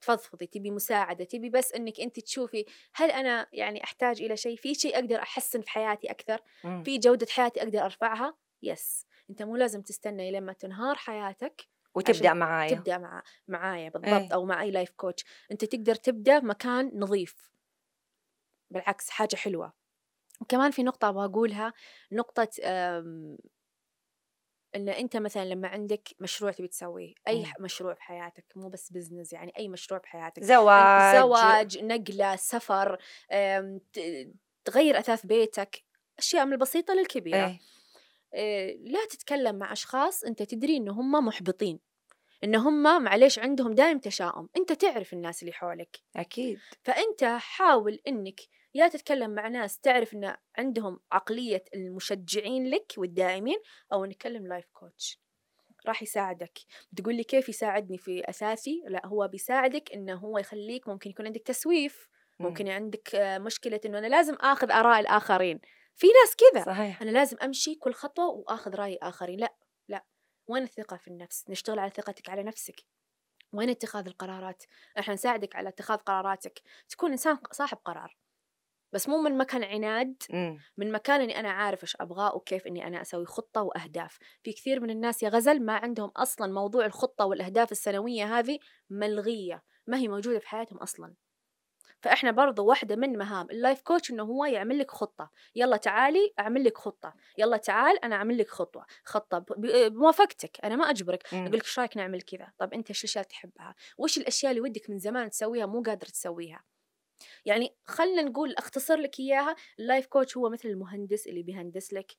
تفضفضي، تبي مساعدة، تبي بس أنك أنت تشوفي هل أنا يعني أحتاج إلى شيء، في شيء أقدر أحسن في حياتي أكثر، في جودة حياتي أقدر أرفعها. يس، أنت مو لازم تستنى لما تنهار حياتك وتبدأ معايا، تبدأ معايا بالضبط أي. أو مع أي لايف كوتش. أنت تقدر تبدأ مكان نظيف، بالعكس حاجة حلوة. وكمان في نقطة أبغى أقولها، نقطة إن أنت مثلا لما عندك مشروع تبي تسويه، أي مشروع في حياتك، مو بس بزنس يعني، أي مشروع في حياتك، زواج، نقلة، سفر، تغير أثاث بيتك، أشياء من البسيطة للكبيرة. لا تتكلم مع أشخاص أنت تدري إن هم محبطين، إن هم معليش عندهم دائم تشاؤم، أنت تعرف الناس اللي حولك أكيد، فأنت حاول إنك يا تتكلم مع ناس تعرف إن عندهم عقلية المشجعين لك والداعمين، أو نتكلم لايف كوتش راح يساعدك. تقول لي كيف يساعدني في أساسي؟ لا، هو بيساعدك إنه هو يخليك ممكن يكون عندك تسويف، ممكن عندك مشكلة إنه أنا لازم آخذ آراء الآخرين، في ناس كذا صحيح. أنا لازم أمشي كل خطوة وآخذ رأي الآخرين، لا لا. وين الثقة في النفس؟ نشتغل على ثقتك على نفسك. وين اتخاذ القرارات؟ إحنا نساعدك على اتخاذ قراراتك، تكون إنسان صاحب قرار، بس مو من مكان عناد، من مكان أني أنا عارف إيش أبغاه وكيف أني أنا أسوي خطة وأهداف. في كثير من الناس يا غزل ما عندهم أصلا موضوع الخطة والأهداف السنوية، هذه ملغية ما هي موجودة في حياتهم أصلا. فإحنا برضو واحدة من مهام اللايف كوتش أنه هو يعمل لك خطة، يلا تعالي أعمل لك خطة، يلا تعال أنا أعمل لك خطة بموافقتك، أنا ما أجبرك، أقول لك إيش رأيك نعمل كذا. طب أنت إيش الأشياء تحبها، وإيش الأشياء اللي ودك من زمان تسويها مو قادرة تسويها. يعني خلنا نقول أختصر لك إياها، اللايف كوتش هو مثل المهندس اللي بيهندس لك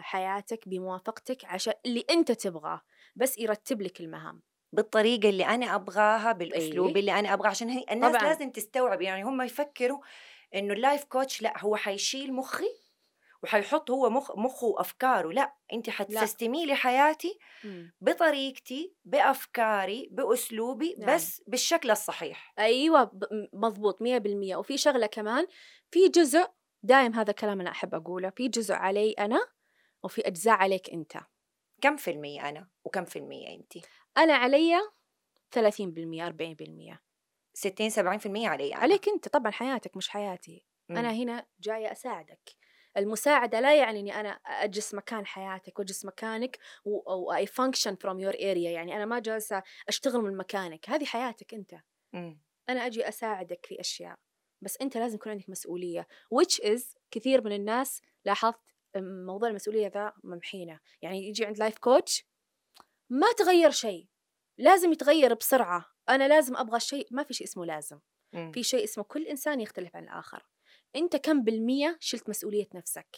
حياتك بموافقتك عشان اللي أنت تبغاه، بس يرتب لك المهام بالطريقة اللي أنا أبغاها، بالأسلوب اللي أنا أبغاه. عشان الناس طبعاً لازم تستوعب، يعني هم يفكروا إنه اللايف كوتش لا هو حيشيل مخي وحيحط هو مخه وأفكاره، لا أنت حتستمي لي حياتي بطريقتي بأفكاري بأسلوبي، بس بالشكل الصحيح. أيوة مضبوط 100%. وفي شغلة كمان، في جزء دائم هذا كلام أنا أحب أقوله، في جزء علي أنا وفي أجزاء عليك أنت. كم في المية أنا وكم في المية أنت؟ أنا علي 30%، 40%، 60-70% علي أنا. عليك أنت طبعا، حياتك مش حياتي. أنا هنا جاية أساعدك. المساعدة لا يعني أني أنا أجلس مكان حياتك وأجلس مكانك وأي function from your area، يعني أنا ما جالسة أشتغل من مكانك، هذه حياتك أنت. أنا أجي أساعدك في أشياء، بس أنت لازم يكون عندك مسؤولية، which is كثير من الناس لاحظت موضوع المسؤولية ذا ممحينة. يعني يجي عند لايف كوتش ما تغير شيء، لازم يتغير بسرعة، أنا لازم أبغى شيء. ما في شيء اسمه لازم، في شيء اسمه كل إنسان يختلف عن الآخر. أنت كم بالمية شلت مسؤولية نفسك؟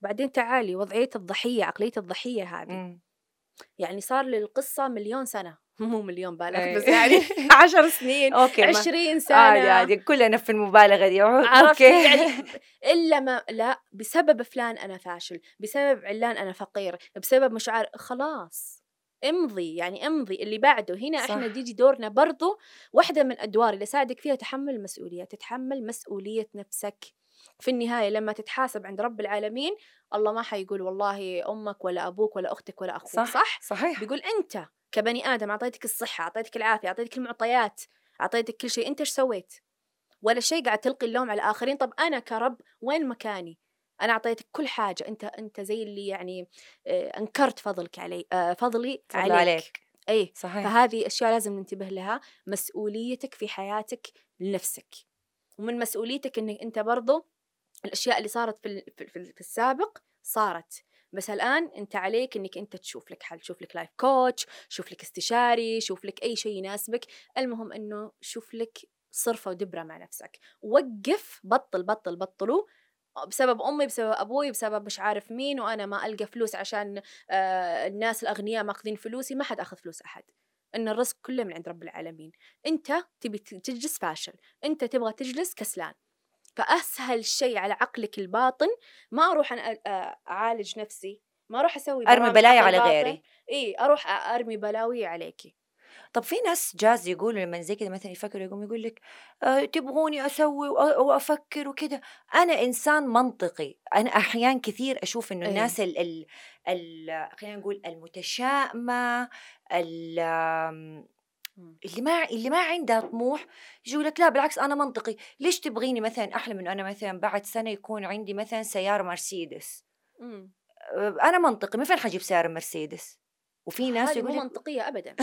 بعدين تعالي وضعية الضحية، عقلية الضحية هذه يعني صار للقصة مليون سنة مو مليون بالغ بس يعني 10 سنين 20 سنة يعني كلنا في المبالغة دي عرفت يعني إلا ما لا بسبب فلان أنا فاشل، بسبب علان أنا فقير، بسبب مشاعر خلاص امضي يعني امضي اللي بعده هنا صح. احنا ديجي دورنا برضو واحدة من أدوار اللي ساعدك فيها تحمل المسؤولية، تتحمل مسؤولية نفسك في النهاية لما تتحاسب عند رب العالمين. الله ما حيقول والله أمك ولا أبوك ولا أختك ولا أخوك صح؟ صحيح. بيقول أنت كبني آدم أعطيتك الصحة، أعطيتك العافية، أعطيتك المعطيات، أعطيتك كل شيء، أنت إيش سويت؟ ولا شيء، قاعد تلقي اللوم على الآخرين. طب أنا كرب وين مكاني؟ أنا أعطيتك كل حاجة، أنت زي اللي يعني أنكرت فضلك علي فضلي عليك. أي صحيح. فهذه أشياء لازم ننتبه لها، مسؤوليتك في حياتك لنفسك، ومن مسؤوليتك إنك أنت برضو الأشياء اللي صارت في السابق صارت، بس الآن أنت عليك إنك أنت تشوف لك حل، شوف لك لايف كوتش، شوف لك استشاري، شوف لك أي شيء يناسبك. المهم إنه شوف لك صرفة ودبرة مع نفسك. وقف، بطلوا بسبب أمي، بسبب أبوي، بسبب مش عارف مين، وأنا ما ألقى فلوس عشان الناس الأغنياء ماخذين فلوسي. ما حد أخذ فلوس أحد، إن الرزق كله من عند رب العالمين. أنت تبي تجلس فاشل، أنت تبغى تجلس كسلان، فأسهل شيء على عقلك الباطن ما أروح أنا أعالج نفسي، ما أروح أسوي أرمي بلاوي على غيري. إيه، أروح أرمي بلاوي عليكي. طب في ناس جاز يقولوا لما زي كده مثلا يفكروا، يقول لك تبغوني أسوي وأفكر وكده. أنا إنسان منطقي، أنا أحيان كثير أشوف إنه الناس خلينا نقول المتشائمة، اللي ما عندها طموح، يجوا لك لا بالعكس أنا منطقي. ليش تبغيني مثلا أحلم إنه أنا مثلا بعد سنة يكون عندي مثلا سيارة مرسيدس؟ أنا منطقي، من فين حجيب سيارة مرسيدس؟ وفي ناس يقولوا مو منطقية أبدا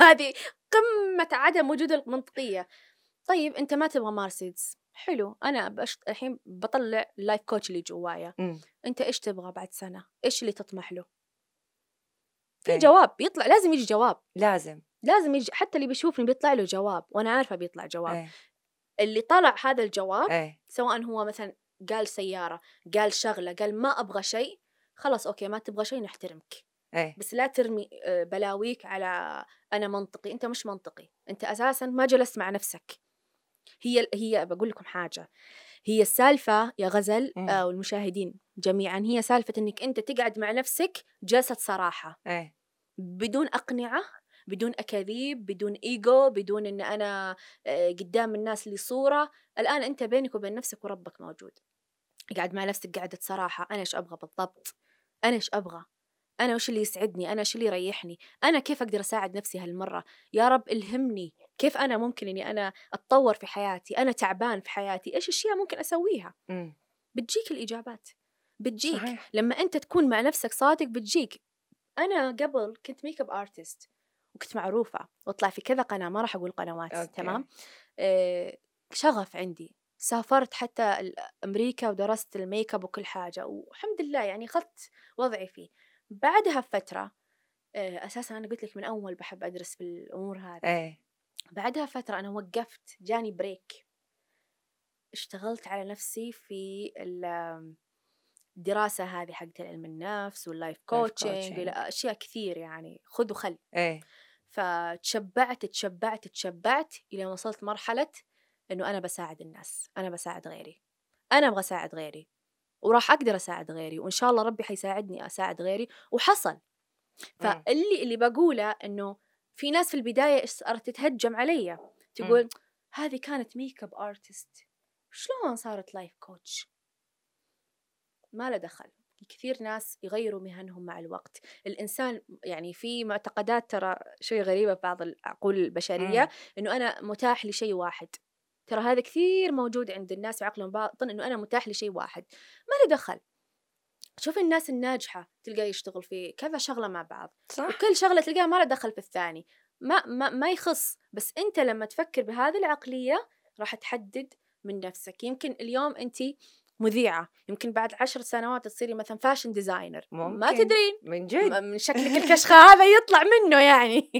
هذه قمة عدم وجود المنطقية. طيب أنت ما تبغى مرسيدس، حلو، أنا الحين بطلع اللايف كوتش اللي جوايا، أنت إيش تبغى بعد سنة؟ إيش اللي تطمح له؟ في جواب يطلع، لازم يجي جواب، لازم يجي، حتى اللي بيشوفني بيطلع له جواب، وأنا عارفة بيطلع جواب. اللي طلع هذا الجواب سواء هو مثلا قال سيارة، قال شغلة، قال ما أبغى شيء، خلاص أوكي ما تبغى شيء، نحترمك، بس لا ترمي بلاويك على أنا منطقي. أنت مش منطقي، أنت أساسا ما جلست مع نفسك. هي بقول لكم حاجة، هي السالفة يا غزل والمشاهدين جميعا، هي سالفة أنك أنت تقعد مع نفسك جلسة صراحة، بدون أقنعة، بدون أكاذيب، بدون إيجو، بدون أن أنا قدام الناس لي صورة. الآن أنت بينك وبين نفسك وربك موجود، قاعد مع نفسك قاعدة صراحة. أنا إيش أبغى بالضبط؟ أنا إيش أبغى؟ أنا وش اللي يسعدني؟ أنا وش اللي يريحني؟ أنا كيف أقدر أساعد نفسي هالمرة؟ يا رب إلهمني، كيف أنا ممكن أني أنا أتطور في حياتي؟ أنا تعبان في حياتي، إيش الشيء ممكن أسويها؟ بتجيك الإجابات، بتجيك صحيح. لما أنت تكون مع نفسك صادق بتجيك. أنا قبل كنت ميك أب آرتست، وكنت معروفة واطلع في كذا قناة، ما راح أقول قنوات تمام. شغف عندي، سافرت حتى أمريكا ودرست الميك أب وكل حاجة، والحمد لله يعني خدت وضعي فيه. بعدها بفترة أساسا أنا قلت لك من أول بحب أدرس في الأمور هذه. بعدها فترة أنا وقفت، جاني بريك، اشتغلت على نفسي في الدراسة هذه حقت علم النفس واللايف كوتشنج، أشياء كثير يعني خذ وخل. فتشبعت تشبعت تشبعت إلى وصلت مرحلة إنه أنا بساعد الناس، أنا بساعد غيري، أنا أبغى أساعد غيري، وراح أقدر أساعد غيري، وإن شاء الله ربي حيساعدني أساعد غيري. وحصل. فاللي بقوله إنه في ناس في البداية صارت تتهجم علي، تقول هذه كانت ميك اب آرتست، شلون صارت لايف كوتش؟ ما له دخل. كثير ناس يغيروا مهنهم مع الوقت. الإنسان يعني في معتقدات ترى شيء غريبة في بعض العقول البشرية، إنه أنا متاح لشيء واحد. ترى هذا كثير موجود عند الناس في عقلهم باطن، إنه أنا متاح لشيء واحد، ما له دخل. شوف الناس الناجحة تلقاه يشتغل في كذا شغلة مع بعض صح. وكل شغلة تلقاها ما له دخل في الثاني، ما يخص. بس أنت لما تفكر بهذه العقلية راح تحدد من نفسك. يمكن اليوم أنت مذيعة، يمكن بعد 10 سنوات تصيري مثلا فاشن ديزاينر، ما تدرين من جد، من شكلك الكشخة هذا يطلع منه يعني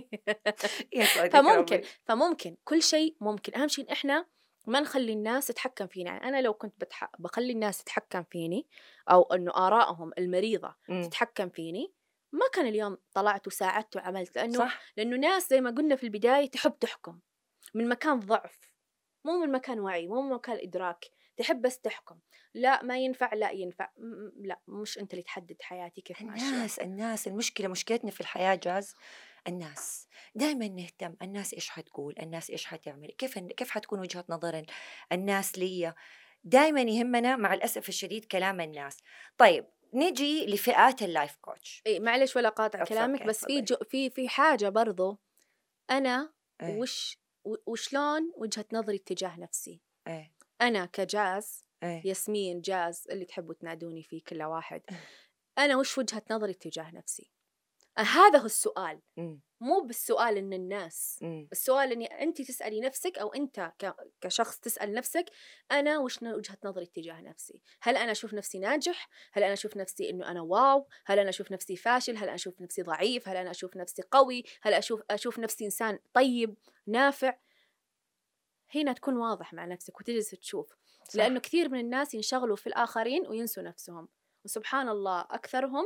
فممكن كل شيء ممكن. أهم شيء إحنا ما نخلي الناس تتحكم فينا. يعني أنا لو كنت بخلي الناس تتحكم فيني، أو إنه آرائهم المريضة تتحكم فيني، ما كان اليوم طلعت وساعدت وعملت، لأنه ناس زي ما قلنا في البداية تحب تحكم من مكان ضعف، مو من مكان وعي، مو من مكان إدراك، تحب بس تحكم. لا ما ينفع، لا ينفع، لا مش أنت اللي تحدد حياتي كيف ماشية. الناس المشكلة، مشكلتنا في الحياة جاز، الناس دائما نهتم الناس إيش حتقول، الناس إيش حتعمل، كيف حتكون وجهة نظر الناس لي، دائما يهمنا مع الأسف الشديد كلام الناس. طيب نجي لفئات اللايف كوتش. إيه معلش ولا قاطع كلامك، بس في حاجة برضو أنا وشلون وجهة نظري تجاه نفسي. أنا كجاز، ياسمين جاز اللي تحبوا تنادوني فيه كل واحد، أنا وش وجهة نظري تجاه نفسي؟ هذا هو السؤال، مو بالسؤال إن الناس، السؤال إن أنت تسألي نفسك، أو أنت كشخص تسأل نفسك أنا وش وجهة نظري تجاه نفسي؟ هل أنا أشوف نفسي ناجح؟ هل أنا أشوف نفسي إنه أنا واو؟ هل أنا أشوف نفسي فاشل؟ هل أنا أشوف نفسي ضعيف؟ هل أنا أشوف نفسي قوي؟ هل أشوف نفسي إنسان طيب نافع؟ هنا تكون واضح مع نفسك وتجلس تشوف، لأنه كثير من الناس ينشغلوا في الآخرين وينسوا نفسهم، وسبحان الله أكثرهم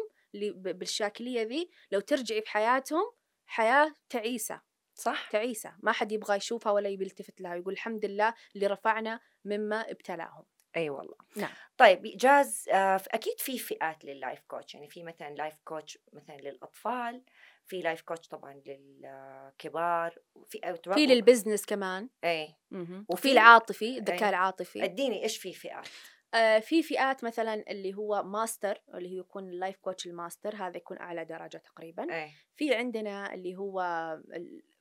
بالشاكلية ذي لو ترجعي في حياتهم حياة تعيسة، صح؟ تعيسة، ما حد يبغى يشوفها ولا يلتفت لها، يقول الحمد لله اللي رفعنا مما ابتلاهم. أي والله. نعم. طيب جاز، أكيد في فئات لللايف كوتش، يعني في مثلا لايف كوتش مثلا للأطفال، في لايف كوتش طبعا للكبار، في للبزنس كمان، أي، وفي العاطفي، الذكاء العاطفي. أديني إيش في فئات؟ في فئات مثلا اللي هو ماستر، اللي هو يكون اللايف كوتش الماستر، هذا يكون أعلى درجة تقريبا. في عندنا اللي هو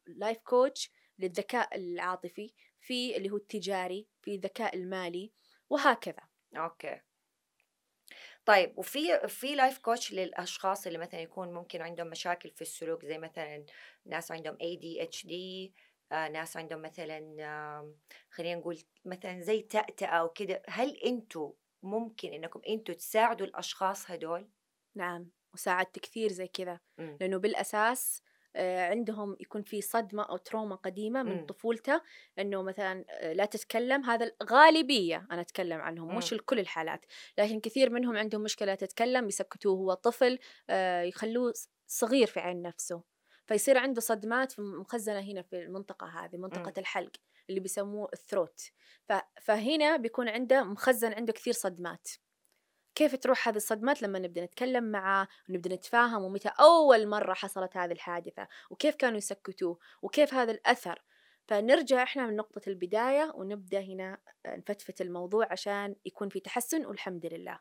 اللايف كوتش للذكاء العاطفي، في اللي هو التجاري، في الذكاء المالي، وهكذا. أوكي. طيب وفي لايف كوتش للأشخاص اللي مثلا يكون ممكن عندهم مشاكل في السلوك، زي مثلا ناس عندهم ADHD، ناس عندهم مثلا خلينا نقول مثلا زي تأتأة وكده. هل انتوا ممكن انكم انتوا تساعدوا الأشخاص هدول؟ نعم، وساعدت كثير زي كذا، لأنه بالأساس عندهم يكون في صدمة أو تروما قديمة من طفولته، أنه مثلا لا تتكلم. هذا الغالبية، أنا أتكلم عنهم مش كل الحالات، لكن كثير منهم عندهم مشكلة تتكلم، يسكتوه هو طفل، يخلوه صغير في عين نفسه، فيصير عنده صدمات مخزنة هنا في المنطقة هذه، منطقة الحلق اللي بيسموه الثروت، فهنا بيكون عنده مخزن، عنده كثير صدمات. كيف تروح هذه الصدمات؟ لما نبدأ نتكلم معه ونبدأ نتفاهم، ومتى أول مرة حصلت هذه الحادثة، وكيف كانوا يسكتوه، وكيف هذا الأثر. فنرجع إحنا من نقطة البداية ونبدأ هنا نفتفت الموضوع عشان يكون في تحسن، والحمد لله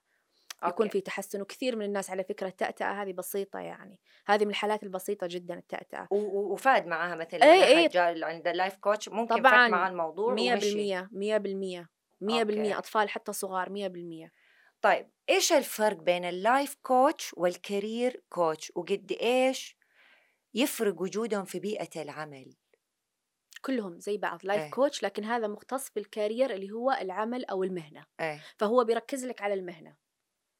يكون في تحسن. وكثير من الناس على فكرة التأتأة هذه بسيطة، يعني هذه من الحالات البسيطة جدا التأتأة، وفاد معها مثلا رجال عند اللايف كوتش ممكن فات مع الموضوع 100%، أطفال حتى صغار 100%. طيب إيش الفرق بين اللايف كوتش والكارير كوتش، وقد إيش يفرق وجودهم في بيئة العمل؟ كلهم زي بعض لايف كوتش، لكن هذا مختص بالكارير اللي هو العمل أو المهنة، فهو بيركز لك على المهنة،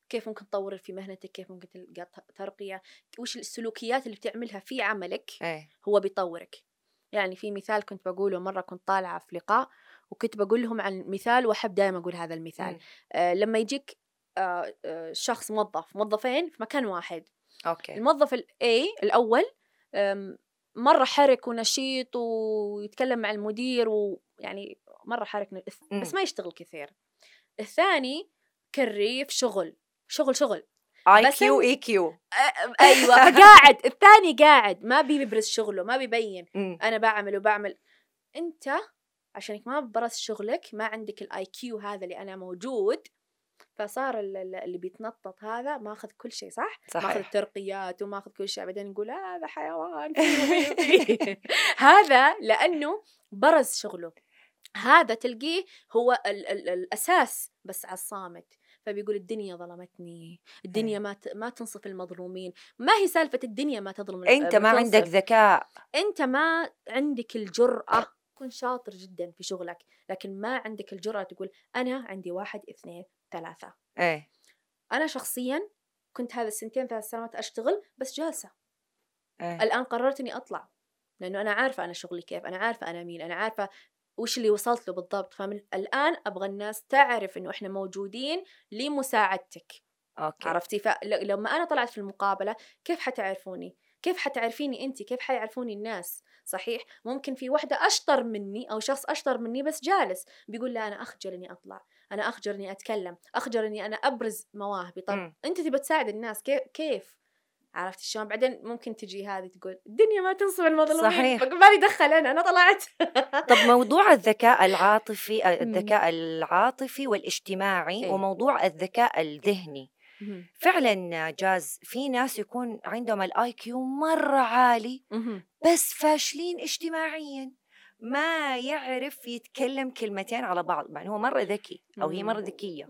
كيف ممكن تطور في مهنتك، كيف ممكن تلقى ترقية، وش السلوكيات اللي بتعملها في عملك هو بيطورك. يعني في مثال كنت بقوله مرة، كنت طالعة في لقاء وكنت بقول لهم عن مثال، وأحب دائما أقول هذا المثال. لما يجيك شخص موظفين في مكان واحد، الموظف الأول مرة حرك ونشيط ويتكلم مع المدير، ويعني مرة حرك بس ما يشتغل كثير. الثاني كريف، شغل IQ EQ، أيوة. فقاعد الثاني قاعد ما بيبرز شغله، ما بيبين أنا بعمل. أنت عشانك ما برز شغلك، ما عندك الIQ هذا اللي أنا موجود، فصار اللي بيتنطط هذا ما أخذ كل شيء، صح؟ ماخذ الترقيات وما أخذ كل شيء، بعدين نقول هذا حيوان. هذا لأنه برز شغله، هذا تلقيه هو الأساس بس على الصامت، فبيقول الدنيا ظلمتني، الدنيا ما تنصف المظلومين. ما هي سالفة الدنيا ما تظلم، أنت ما عندك ذكاء، أنت ما عندك الجرأة. كن شاطر جدا في شغلك، لكن ما عندك الجرأة تقول أنا عندي 1 2 3. أنا شخصيا كنت هذا 2 3 سنوات أشتغل بس جالسة، الآن قررت أني أطلع، لأنه أنا عارفة أنا شغلي كيف، أنا عارفة أنا مين، أنا عارفة وش اللي وصلت له بالضبط. فمن الآن أبغى الناس تعرف أنه إحنا موجودين لمساعدتك، أوكي. عرفتي؟ فلما أنا طلعت في المقابلة كيف حتعرفوني؟ كيف حتعرفيني أنتي؟ كيف حيعرفوني الناس؟ صحيح ممكن في وحدة أشطر مني أو شخص أشطر مني بس جالس بيقول لا أنا أخجل إني أطلع، أنا أخجل إني أتكلم، أخجل إني أنا أبرز مواهبي. طب أنت تبى تساعد الناس كيف؟ عرفتي شلون؟ بعدين ممكن تجي هذه تقول الدنيا ما تنصب المظلومين. صحيح. ما لي دخل أنا طلعت. طب موضوع الذكاء العاطفي والاجتماعي أي. وموضوع الذكاء الذهني فعلا جاز، في ناس يكون عندهم الآي كيو مرة عالي بس فاشلين اجتماعيا، ما يعرف يتكلم كلمتين على بعض، يعني هو مرة ذكي أو هي مرة ذكية.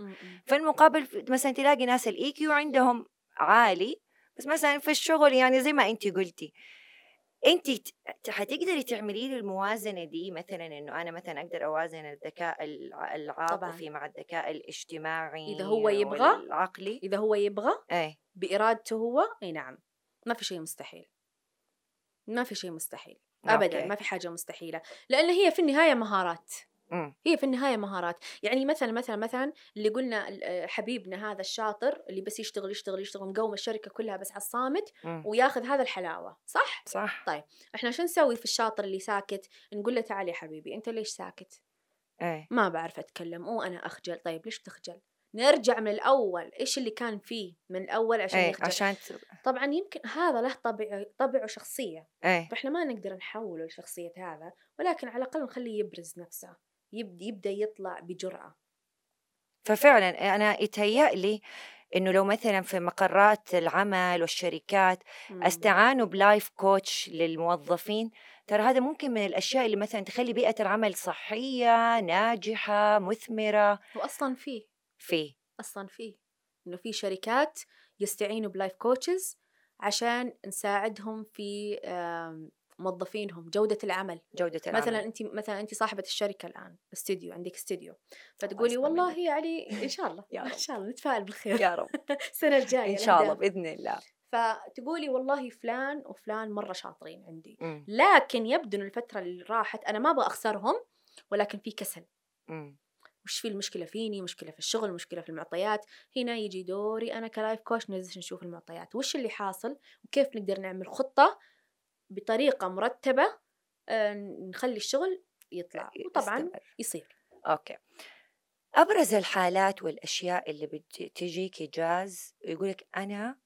في المقابل مثلا تلاقي ناس الإي كيو عندهم عالي بس مثلا في الشغل، يعني زي ما أنت قلتي أنت حتقدري تعملي لي الموازنة دي، مثلا أنه أنا مثلا أقدر أوازن الذكاء العاطفي طبعاً. مع الذكاء الاجتماعي إذا هو يبغى العقلي، إذا هو يبغى ايه؟ بإرادته هو. أي نعم، ما في شيء مستحيل، ما في شيء مستحيل أبدا. أوكي. ما في حاجة مستحيلة، لأن هي في النهاية مهارات. هي في النهاية مهارات. يعني مثلا اللي قلنا حبيبنا هذا الشاطر اللي بس يشتغل مقوم الشركة كلها بس على الصامت وياخذ هذا الحلاوة، صح؟ طيب احنا شو نسوي في الشاطر اللي ساكت؟ نقول له تعال يا حبيبي انت ليش ساكت؟ ما بعرف اتكلم وانا اخجل. طيب ليش تخجل؟ نرجع من الأول، إيش اللي كان فيه من الأول عشان يخجل؟ طبعا يمكن هذا له طبع وشخصية، فإحنا ما نقدر نحوله لشخصية هذا، ولكن على الأقل نخليه يبرز نفسه، يبدأ يطلع بجرأة. ففعلا أنا يتهيألي إنه لو مثلا في مقرات العمل والشركات استعانوا بلايف كوتش للموظفين، ترى هذا ممكن من الأشياء اللي مثلا تخلي بيئة العمل صحية ناجحة مثمرة. وأصلا فيه إنه في شركات يستعينوا بلايف كوتشز عشان نساعدهم في موظفينهم جودة العمل. مثلا أنت صاحبة الشركة الآن، استوديو عندك، استوديو، فتقولي والله يا علي إن شاء الله إن شاء الله نتفائل بالخير يا رب السنة الجاية إن شاء الله بإذن الله، فتقولي والله فلان وفلان مرة شاطرين عندي، لكن يبدو الفترة اللي راحت أنا ما أبغى أخسرهم، ولكن في كسل، وش في المشكلة فيني؟ مشكلة في الشغل، مشكلة في المعطيات. هنا يجي دوري أنا كلايف كوش، ننزل نشوف المعطيات وش اللي حاصل وكيف نقدر نعمل خطة بطريقة مرتبة نخلي الشغل يطلع وطبعا يصير. أوكي. أبرز الحالات والأشياء اللي بتجيكي جاز يقولك أنا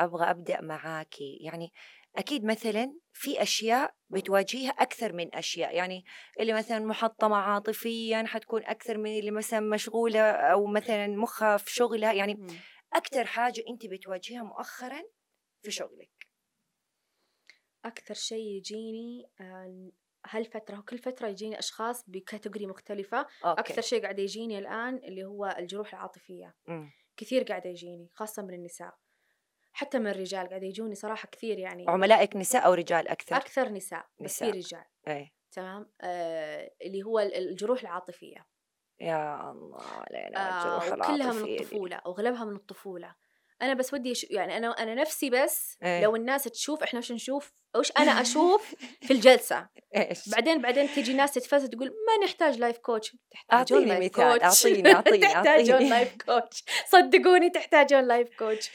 أبغى أبدأ معاكي، يعني أكيد مثلا في أشياء بتواجهها أكثر من أشياء، يعني اللي مثلا محطمة عاطفيا حتكون أكثر من اللي مثلا مشغولة أو مثلا مخها في شغلها، يعني أكثر حاجة أنت بتواجهها مؤخرا في شغلك. أكثر شيء يجيني هالفترة، وكل فترة يجيني أشخاص بكاتيجوري مختلفة. أوكي. أكثر شيء قاعد يجيني الآن اللي هو الجروح العاطفية، كثير قاعد يجيني خاصة من النساء، حتى من الرجال قاعد يجوني صراحة كثير. يعني عملائك نساء أو رجال؟ أكثر نساء. في رجال. تمام. اللي هو الجروح العاطفية، يا الله علينا الجروح العاطفية، كلها من الطفولة أو أغلبها من الطفولة. أنا بس ودي يعني أنا نفسي بس لو الناس تشوف إحنا وش نشوف، وش أنا أشوف في الجلسة. بعدين تجي ناس تتفز تقول ما نحتاج لايف كوتش. تحتاجون لايف كوتش؟ أعطيني تحتاجون لايف كوتش، صدقوني تحتاجون لايف كوتش.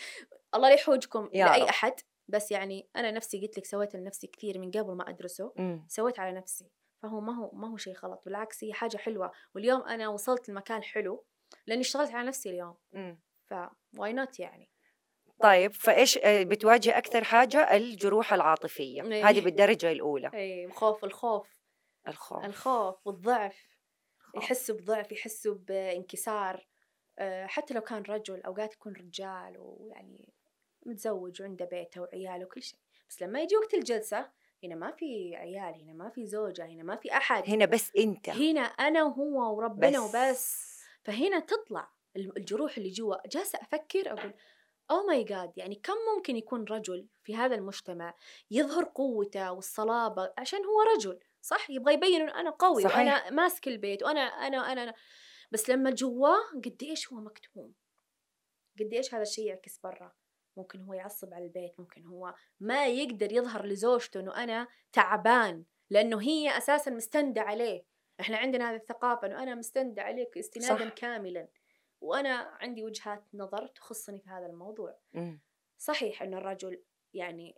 الله لا يحوجكم لأي أحد، بس يعني أنا نفسي قلت لك سويت لنفسي كثير من قبل ما أدرسه، سويت على نفسي، فهو ما هو شيء غلط، بالعكس هي حاجة حلوة. واليوم أنا وصلت لمكان حلو لأني اشتغلت على نفسي اليوم، فواي نوت يعني. طيب فإيش بتواجه أكثر حاجة؟ الجروح العاطفية. هذه بالدرجة الأولى. الخوف والضعف، يحسوا بضعف، يحسوا بانكسار. حتى لو كان رجل، أوقات يكون رجال ويعني متزوج وعنده بيته وعياله وكل شيء، بس لما يجي وقت الجلسة هنا ما في عيال، هنا ما في زوجة، هنا ما في أحد، هنا بس أنت، هنا أنا وهو وربنا وبس. فهنا تطلع الجروح اللي جوا. جالسة أفكر أقول أو ماي جاد، يعني كم ممكن يكون رجل في هذا المجتمع يظهر قوته والصلابة عشان هو رجل، صح؟ يبغى يبين إنه أنا قوي. صحيح. وأنا ماسك البيت وأنا بس لما جواه قد إيش هو مكتوم، قد إيش هذا الشيء يعكس برا. ممكن هو يعصب على البيت، ممكن هو ما يقدر يظهر لزوجته إنه أنا تعبان، لأنه هي أساسا مستندة عليه. إحنا عندنا هذه الثقافة إنه أنا مستندة عليك استنادا كاملا، وأنا عندي وجهات نظر تخصني في هذا الموضوع. صحيح أن الرجل يعني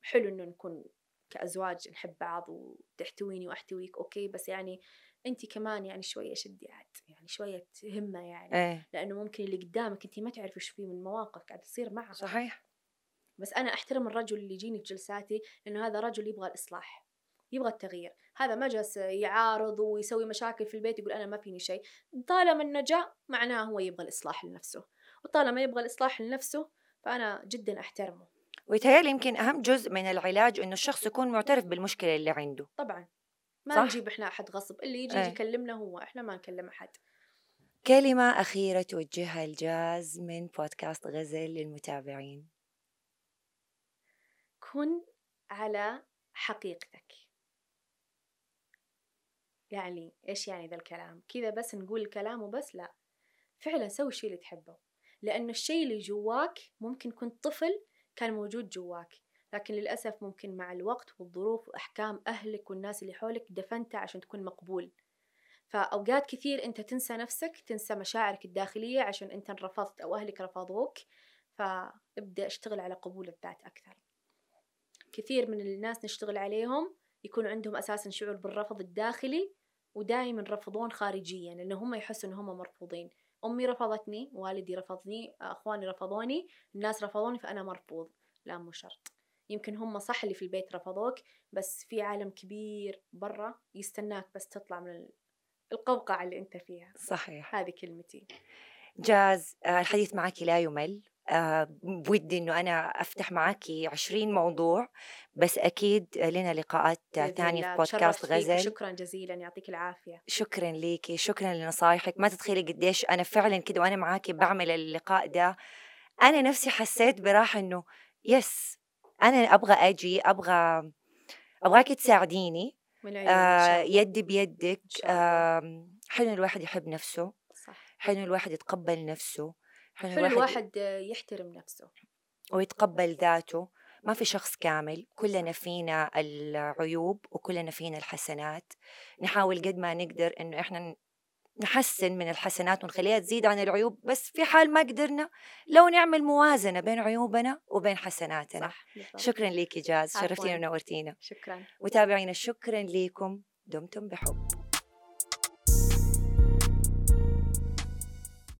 حلو أنه نكون كأزواج نحب بعض وتحتويني وأحتويك أوكي، بس يعني أنت كمان يعني شوية شدي عاد، يعني شوية همة يعني لأنه ممكن اللي قدامك أنت ما تعرف وش فيه من مواقف قاعد تصير معه. صحيح. بس أنا أحترم الرجل اللي يجيني في جلساتي لأنه هذا رجل يبغى الإصلاح، يبغى التغيير. هذا ما جلس يعارض ويسوي مشاكل في البيت يقول أنا ما فيني شيء. طالما النجاة معناه هو يبغى الإصلاح لنفسه، وطالما يبغى الإصلاح لنفسه فأنا جدا أحترمه. ويتهيألي يمكن أهم جزء من العلاج إنه الشخص يكون معترف بالمشكلة اللي عنده. طبعا ما نجيب إحنا أحد غصب، اللي يجي يكلمنا هو، إحنا ما نكلم أحد. كلمة أخيرة توجهها الجاز من بودكاست غزل للمتابعين. كن على حقيقتك. يعني إيش يعني ذا الكلام؟ كذا بس نقول الكلام وبس؟ لا، فعلا سوي الشيء اللي تحبه، لأنه الشيء اللي جواك ممكن كنت طفل كان موجود جواك، لكن للأسف ممكن مع الوقت والظروف وأحكام أهلك والناس اللي حولك دفنتها عشان تكون مقبول. فأوقات كثير أنت تنسى نفسك، تنسى مشاعرك الداخلية عشان أنت رفضت أو أهلك رفضوك. فابدأ اشتغل على قبول الذات أكثر. كثير من الناس نشتغل عليهم يكون عندهم أساساً شعور بالرفض الداخلي، ودائماً رفضون خارجياً لأنه هم يحسوا إن هم مرفوضين. أمي رفضتني، والدي رفضني، أخواني رفضوني، الناس رفضوني، فأنا مرفوض. لا، مو شرط. يمكن هم صح اللي في البيت رفضوك، بس في عالم كبير برا يستناك بس تطلع من القوقعة اللي أنت فيها. صحيح. هذه كلمتي. جاز، الحديث معك لا يمل. بودي إنه أنا أفتح معك 20 موضوع، بس أكيد لنا لقاءات ثانية في بودكاست غزل. شكرا جزيلا، يعطيك العافية. شكرا ليكي، شكرا لنصايحك. ما تتخيلي قديش أنا فعلا كده وأنا معاكي بعمل اللقاء ده أنا نفسي حسيت براحة إنه يس أنا أبغى أجي، أبغاك تساعديني يدي بيدك. حلو الواحد يحب نفسه، حلو الواحد يتقبل نفسه، حلو الواحد يحترم نفسه ويتقبل ذاته. ما في شخص كامل، كلنا فينا العيوب وكلنا فينا الحسنات. نحاول قد ما نقدر إنه إحنا نحسن من الحسنات ونخليها تزيد عن العيوب، بس في حال ما قدرنا لو نعمل موازنة بين عيوبنا وبين حسناتنا. شكرا ليك جاز، شرفتينا ونورتينا. شكرا متابعينا، شكرا ليكم، دمتم بحب.